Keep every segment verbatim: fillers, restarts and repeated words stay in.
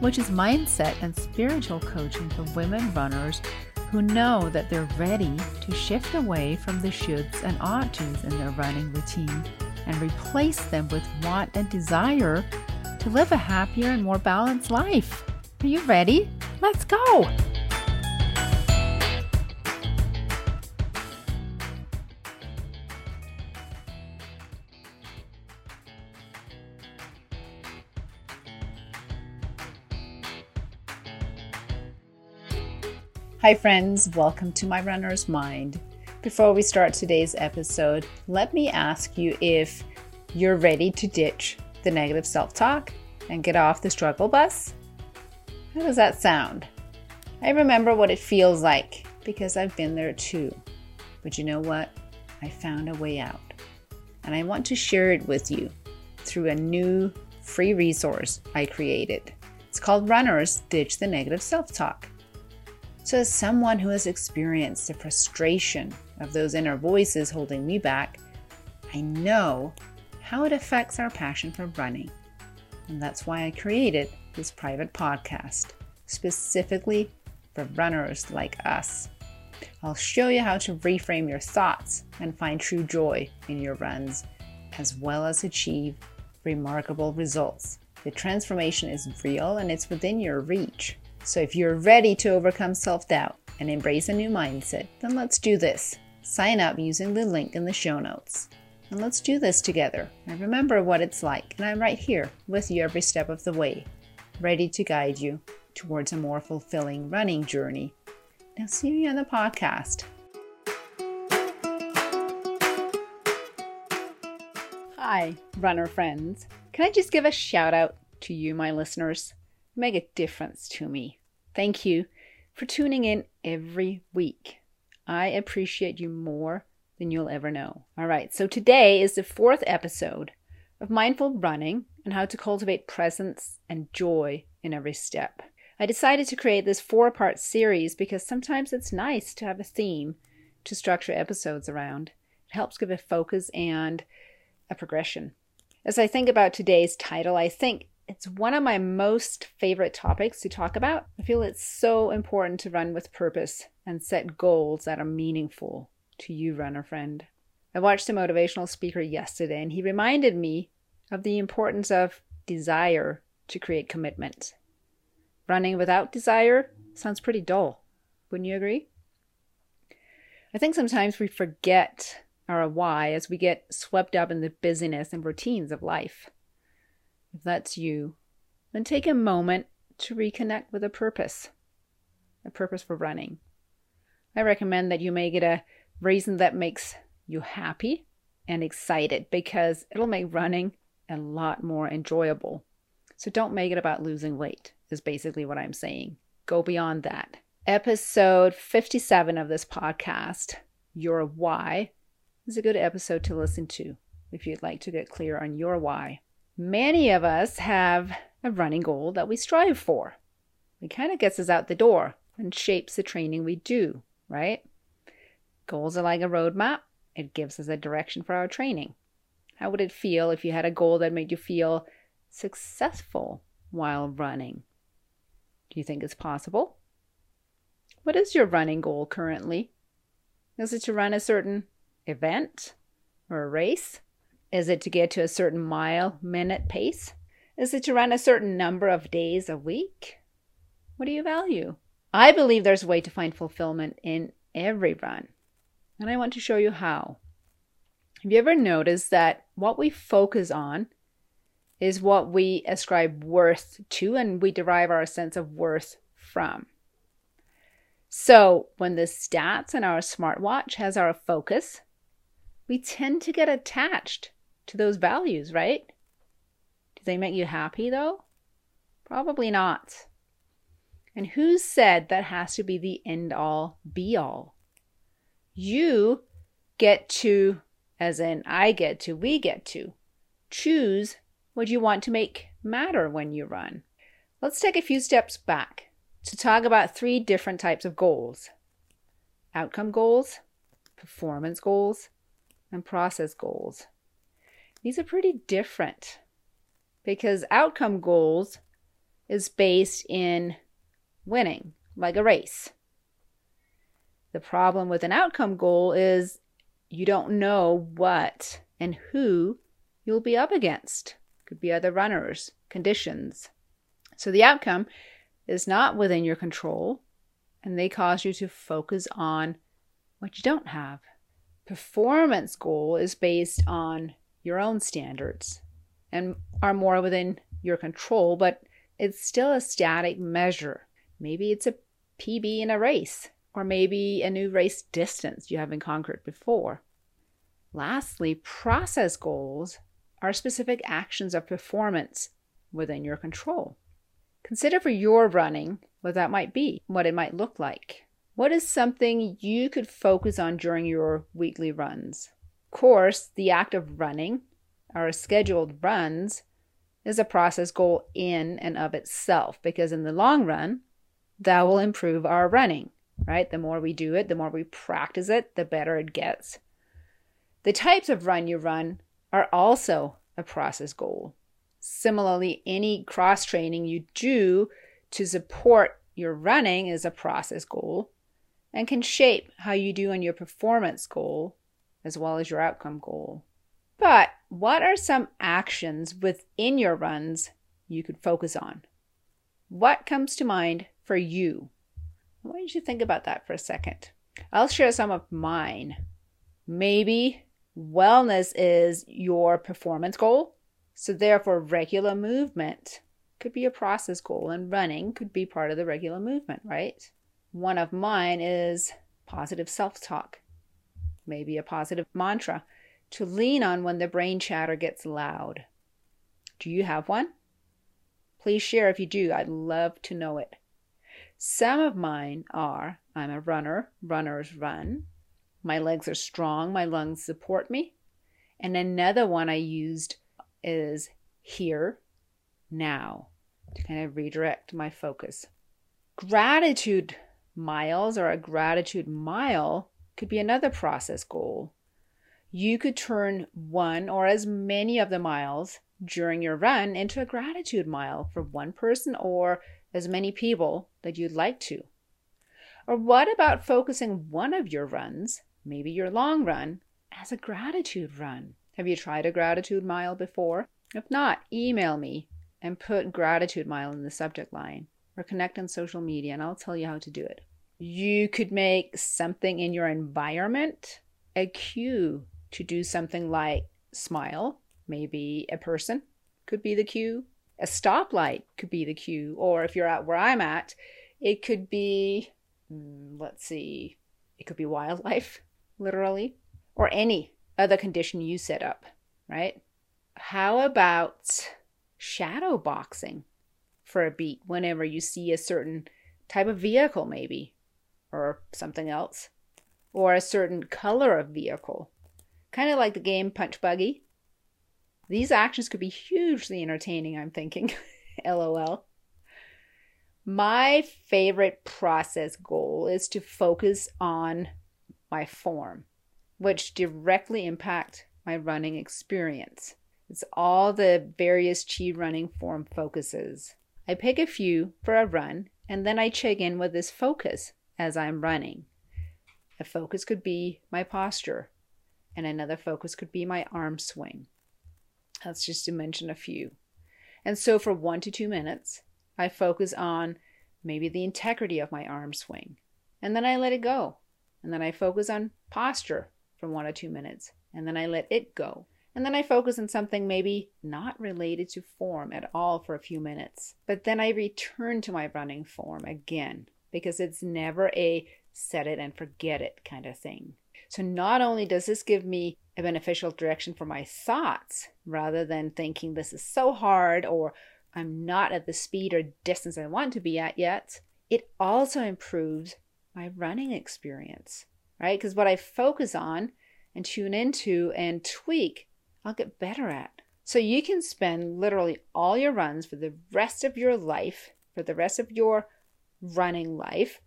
which is mindset and spiritual coaching for women runners who know that they're ready to shift away from the shoulds and oughts in their running routine and replace them with want and desire to live a happier and more balanced life. Are you ready? Let's go! Hi friends, welcome to My Runner's Mind. Before we start today's episode, let me ask you if you're ready to ditch the negative self-talk and get off the struggle bus? How does that sound? I remember what it feels like because I've been there too. But you know what? I found a way out. And I want to share it with you through a new free resource I created. It's called Runners, Ditch the Negative Self-Talk. So as someone who has experienced the frustration of those inner voices holding me back, I know how it affects our passion for running. And that's why I created this private podcast, specifically for runners like us. I'll show you how to reframe your thoughts and find true joy in your runs, as well as achieve remarkable results. The transformation is real and it's within your reach. So if you're ready to overcome self-doubt and embrace a new mindset, then let's do this. Sign up using the link in the show notes. And let's do this together. I remember what it's like, and I'm right here with you every step of the way, ready to guide you towards a more fulfilling running journey. Now see me on the podcast. Hi, runner friends. Can I just give a shout out to you, my listeners? Make a difference to me. Thank you for tuning in every week. I appreciate you more than you'll ever know. All right, so today is the fourth episode of Mindful Running and how to cultivate presence and joy in every step. I decided to create this four-part series because sometimes it's nice to have a theme to structure episodes around. It helps give a focus and a progression. As I think about today's title, I think it's one of my most favorite topics to talk about. I feel it's so important to run with purpose and set goals that are meaningful to you, runner friend. I watched a motivational speaker yesterday, and he reminded me of the importance of desire to create commitment. Running without desire sounds pretty dull. Wouldn't you agree? I think sometimes we forget our why as we get swept up in the busyness and routines of life. If that's you, then take a moment to reconnect with a purpose, a purpose for running. I recommend that you make it a reason that makes you happy and excited because it'll make running a lot more enjoyable. So don't make it about losing weight is basically what I'm saying. Go beyond that. Episode fifty-seven of this podcast, Your Why, is a good episode to listen to if you'd like to get clear on your why. Many of us have a running goal that we strive for. It kind of gets us out the door and shapes the training we do, right? Goals are like a roadmap. It gives us a direction for our training. How would it feel if you had a goal that made you feel successful while running? Do you think it's possible? What is your running goal currently? Is it to run a certain event or a race? Is it to get to a certain mile, minute pace? Is it to run a certain number of days a week? What do you value? I believe there's a way to find fulfillment in every run, and I want to show you how. Have you ever noticed that what we focus on is what we ascribe worth to, and we derive our sense of worth from? So when the stats in our smartwatch has our focus, we tend to get attached to those values, right? Do they make you happy though? Probably not. And who said that has to be the end-all, be-all? You get to, as in I get to, we get to, choose what you want to make matter when you run. Let's take a few steps back to talk about three different types of goals: outcome goals, performance goals, and process goals. These are pretty different because outcome goals is based in winning, like a race. The problem with an outcome goal is you don't know what and who you'll be up against. Could be other runners, conditions. So the outcome is not within your control, and they cause you to focus on what you don't have. Performance goal is based on your own standards and are more within your control, but it's still a static measure. Maybe it's a P B in a race, or maybe a new race distance you haven't conquered before. Lastly, process goals are specific actions of performance within your control. Consider for your running what that might be, what it might look like. What is something you could focus on during your weekly runs? Of course, the act of running, our scheduled runs, is a process goal in and of itself, because in the long run, that will improve our running, right? The more we do it, the more we practice it, the better it gets. The types of run you run are also a process goal. Similarly, any cross-training you do to support your running is a process goal and can shape how you do on your performance goal as well as your outcome goal. But what are some actions within your runs you could focus on? What comes to mind for you? I want you to think about that for a second. I'll share some of mine. Maybe wellness is your performance goal, so therefore regular movement could be a process goal, and running could be part of the regular movement, right? One of mine is positive self-talk, maybe a positive mantra to lean on when the brain chatter gets loud. Do you have one? Please share if you do. I'd love to know it. Some of mine are: I'm a runner, runners run, my legs are strong, my lungs support me. And another one I used is here, now, to kind of redirect my focus. Gratitude miles or a gratitude mile could be another process goal. You could turn one or as many of the miles during your run into a gratitude mile for one person or as many people that you'd like to. Or what about focusing one of your runs, maybe your long run, as a gratitude run? Have you tried a gratitude mile before? If not, email me and put gratitude mile in the subject line, or connect on social media and I'll tell you how to do it. You could make something in your environment a cue to do something like smile. Maybe a person could be the cue. A stoplight could be the cue, or if you're at where I'm at, it could be, let's see, it could be wildlife, literally, or any other condition you set up, right? How about shadow boxing for a beat whenever you see a certain type of vehicle, maybe, or something else, or a certain color of vehicle, kind of like the game Punch Buggy. These actions could be hugely entertaining, I'm thinking. LOL. My favorite process goal is to focus on my form, which directly impact my running experience. It's all the various chi running form focuses. I pick a few for a run, and then I check in with this focus as I'm running. A focus could be my posture, and another focus could be my arm swing. That's just to mention a few. And so for one to two minutes, I focus on maybe the integrity of my arm swing, and then I let it go. And then I focus on posture for one or two minutes, and then I let it go. And then I focus on something maybe not related to form at all for a few minutes. But then I return to my running form again, because it's never a set it and forget it kind of thing. So not only does this give me a beneficial direction for my thoughts, rather than thinking this is so hard or I'm not at the speed or distance I want to be at yet, it also improves my running experience, right? Because what I focus on and tune into and tweak, I'll get better at. So you can spend literally all your runs for the rest of your life, for the rest of your running life,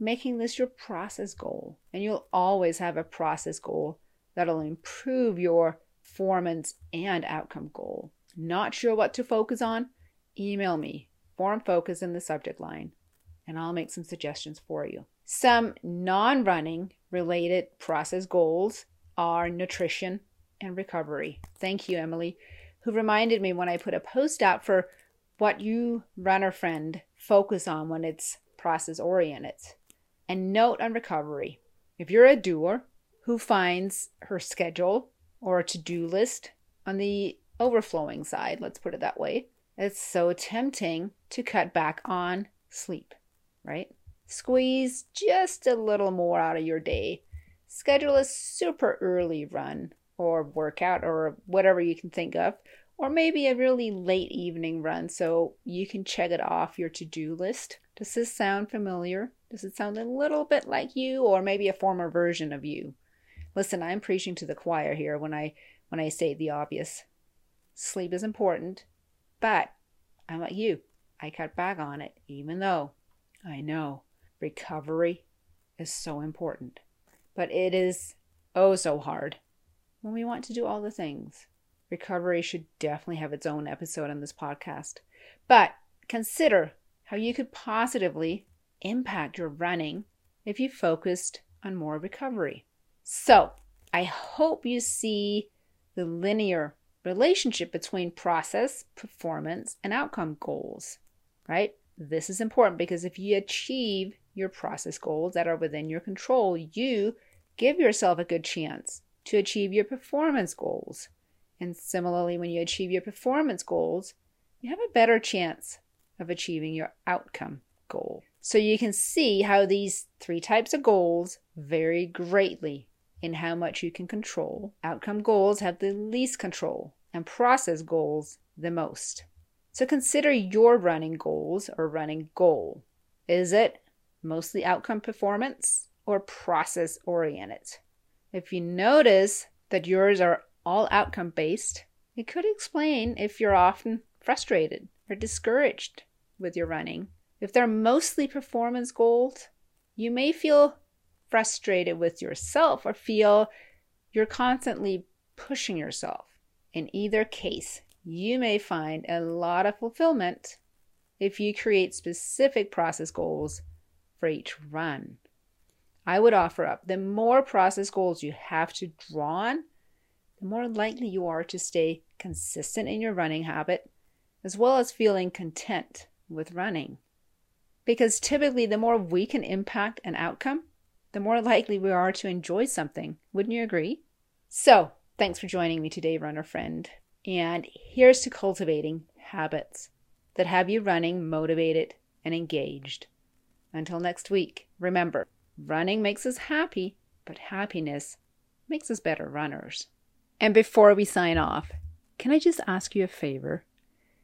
making this your process goal. And you'll always have a process goal that'll improve your performance and outcome goal. Not sure what to focus on? Email me, form focus in the subject line, and I'll make some suggestions for you. Some non-running related process goals are nutrition and recovery. Thank you, Emily, who reminded me when I put a post out for what you, runner friend, focus on when it's process oriented. And note on recovery, if you're a doer who finds her schedule or to-do list on the overflowing side, let's put it that way, it's so tempting to cut back on sleep, right? Squeeze just a little more out of your day. Schedule a super early run or workout or whatever you can think of, or maybe a really late evening run so you can check it off your to-do list. Does this sound familiar? Does it sound a little bit like you or maybe a former version of you? Listen, I'm preaching to the choir here when I when I say the obvious. Sleep is important, but I'm like you. I cut back on it, even though I know recovery is so important. But it is oh so hard when we want to do all the things. Recovery should definitely have its own episode on this podcast. But consider how you could positively impact your running if you focused on more recovery. So I hope you see the linear relationship between process, performance, and outcome goals, right? This is important because if you achieve your process goals that are within your control, you give yourself a good chance to achieve your performance goals. And similarly, when you achieve your performance goals, you have a better chance of achieving your outcome goal. So you can see how these three types of goals vary greatly in how much you can control. Outcome goals have the least control and process goals the most. So consider your running goals or running goal. Is it mostly outcome performance or process oriented? If you notice that yours are all outcome based, it could explain if you're often frustrated or discouraged with your running. If they're mostly performance goals, you may feel frustrated with yourself or feel you're constantly pushing yourself. In either case, you may find a lot of fulfillment if you create specific process goals for each run. I would offer up the more process goals you have to draw on, the more likely you are to stay consistent in your running habit, as well as feeling content with running. Because typically, the more we can impact an outcome, the more likely we are to enjoy something. Wouldn't you agree? So, thanks for joining me today, runner friend. And here's to cultivating habits that have you running motivated and engaged. Until next week, remember, running makes us happy, but happiness makes us better runners. And before we sign off, can I just ask you a favor?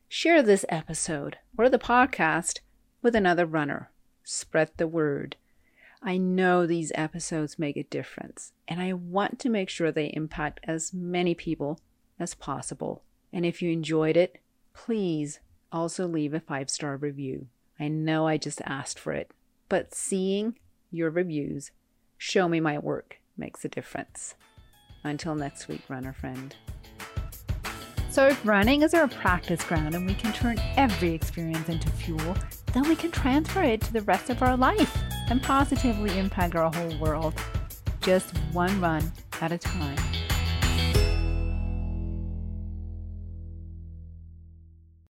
Share this episode or the podcast with another runner. Spread the word. I know these episodes make a difference, and I want to make sure they impact as many people as possible. And if you enjoyed it, please also leave a five-star review. I know I just asked for it, but seeing your reviews show me my work makes a difference. Until next week, runner friend. So if running is our practice ground and we can turn every experience into fuel, then we can transfer it to the rest of our life and positively impact our whole world, just one run at a time.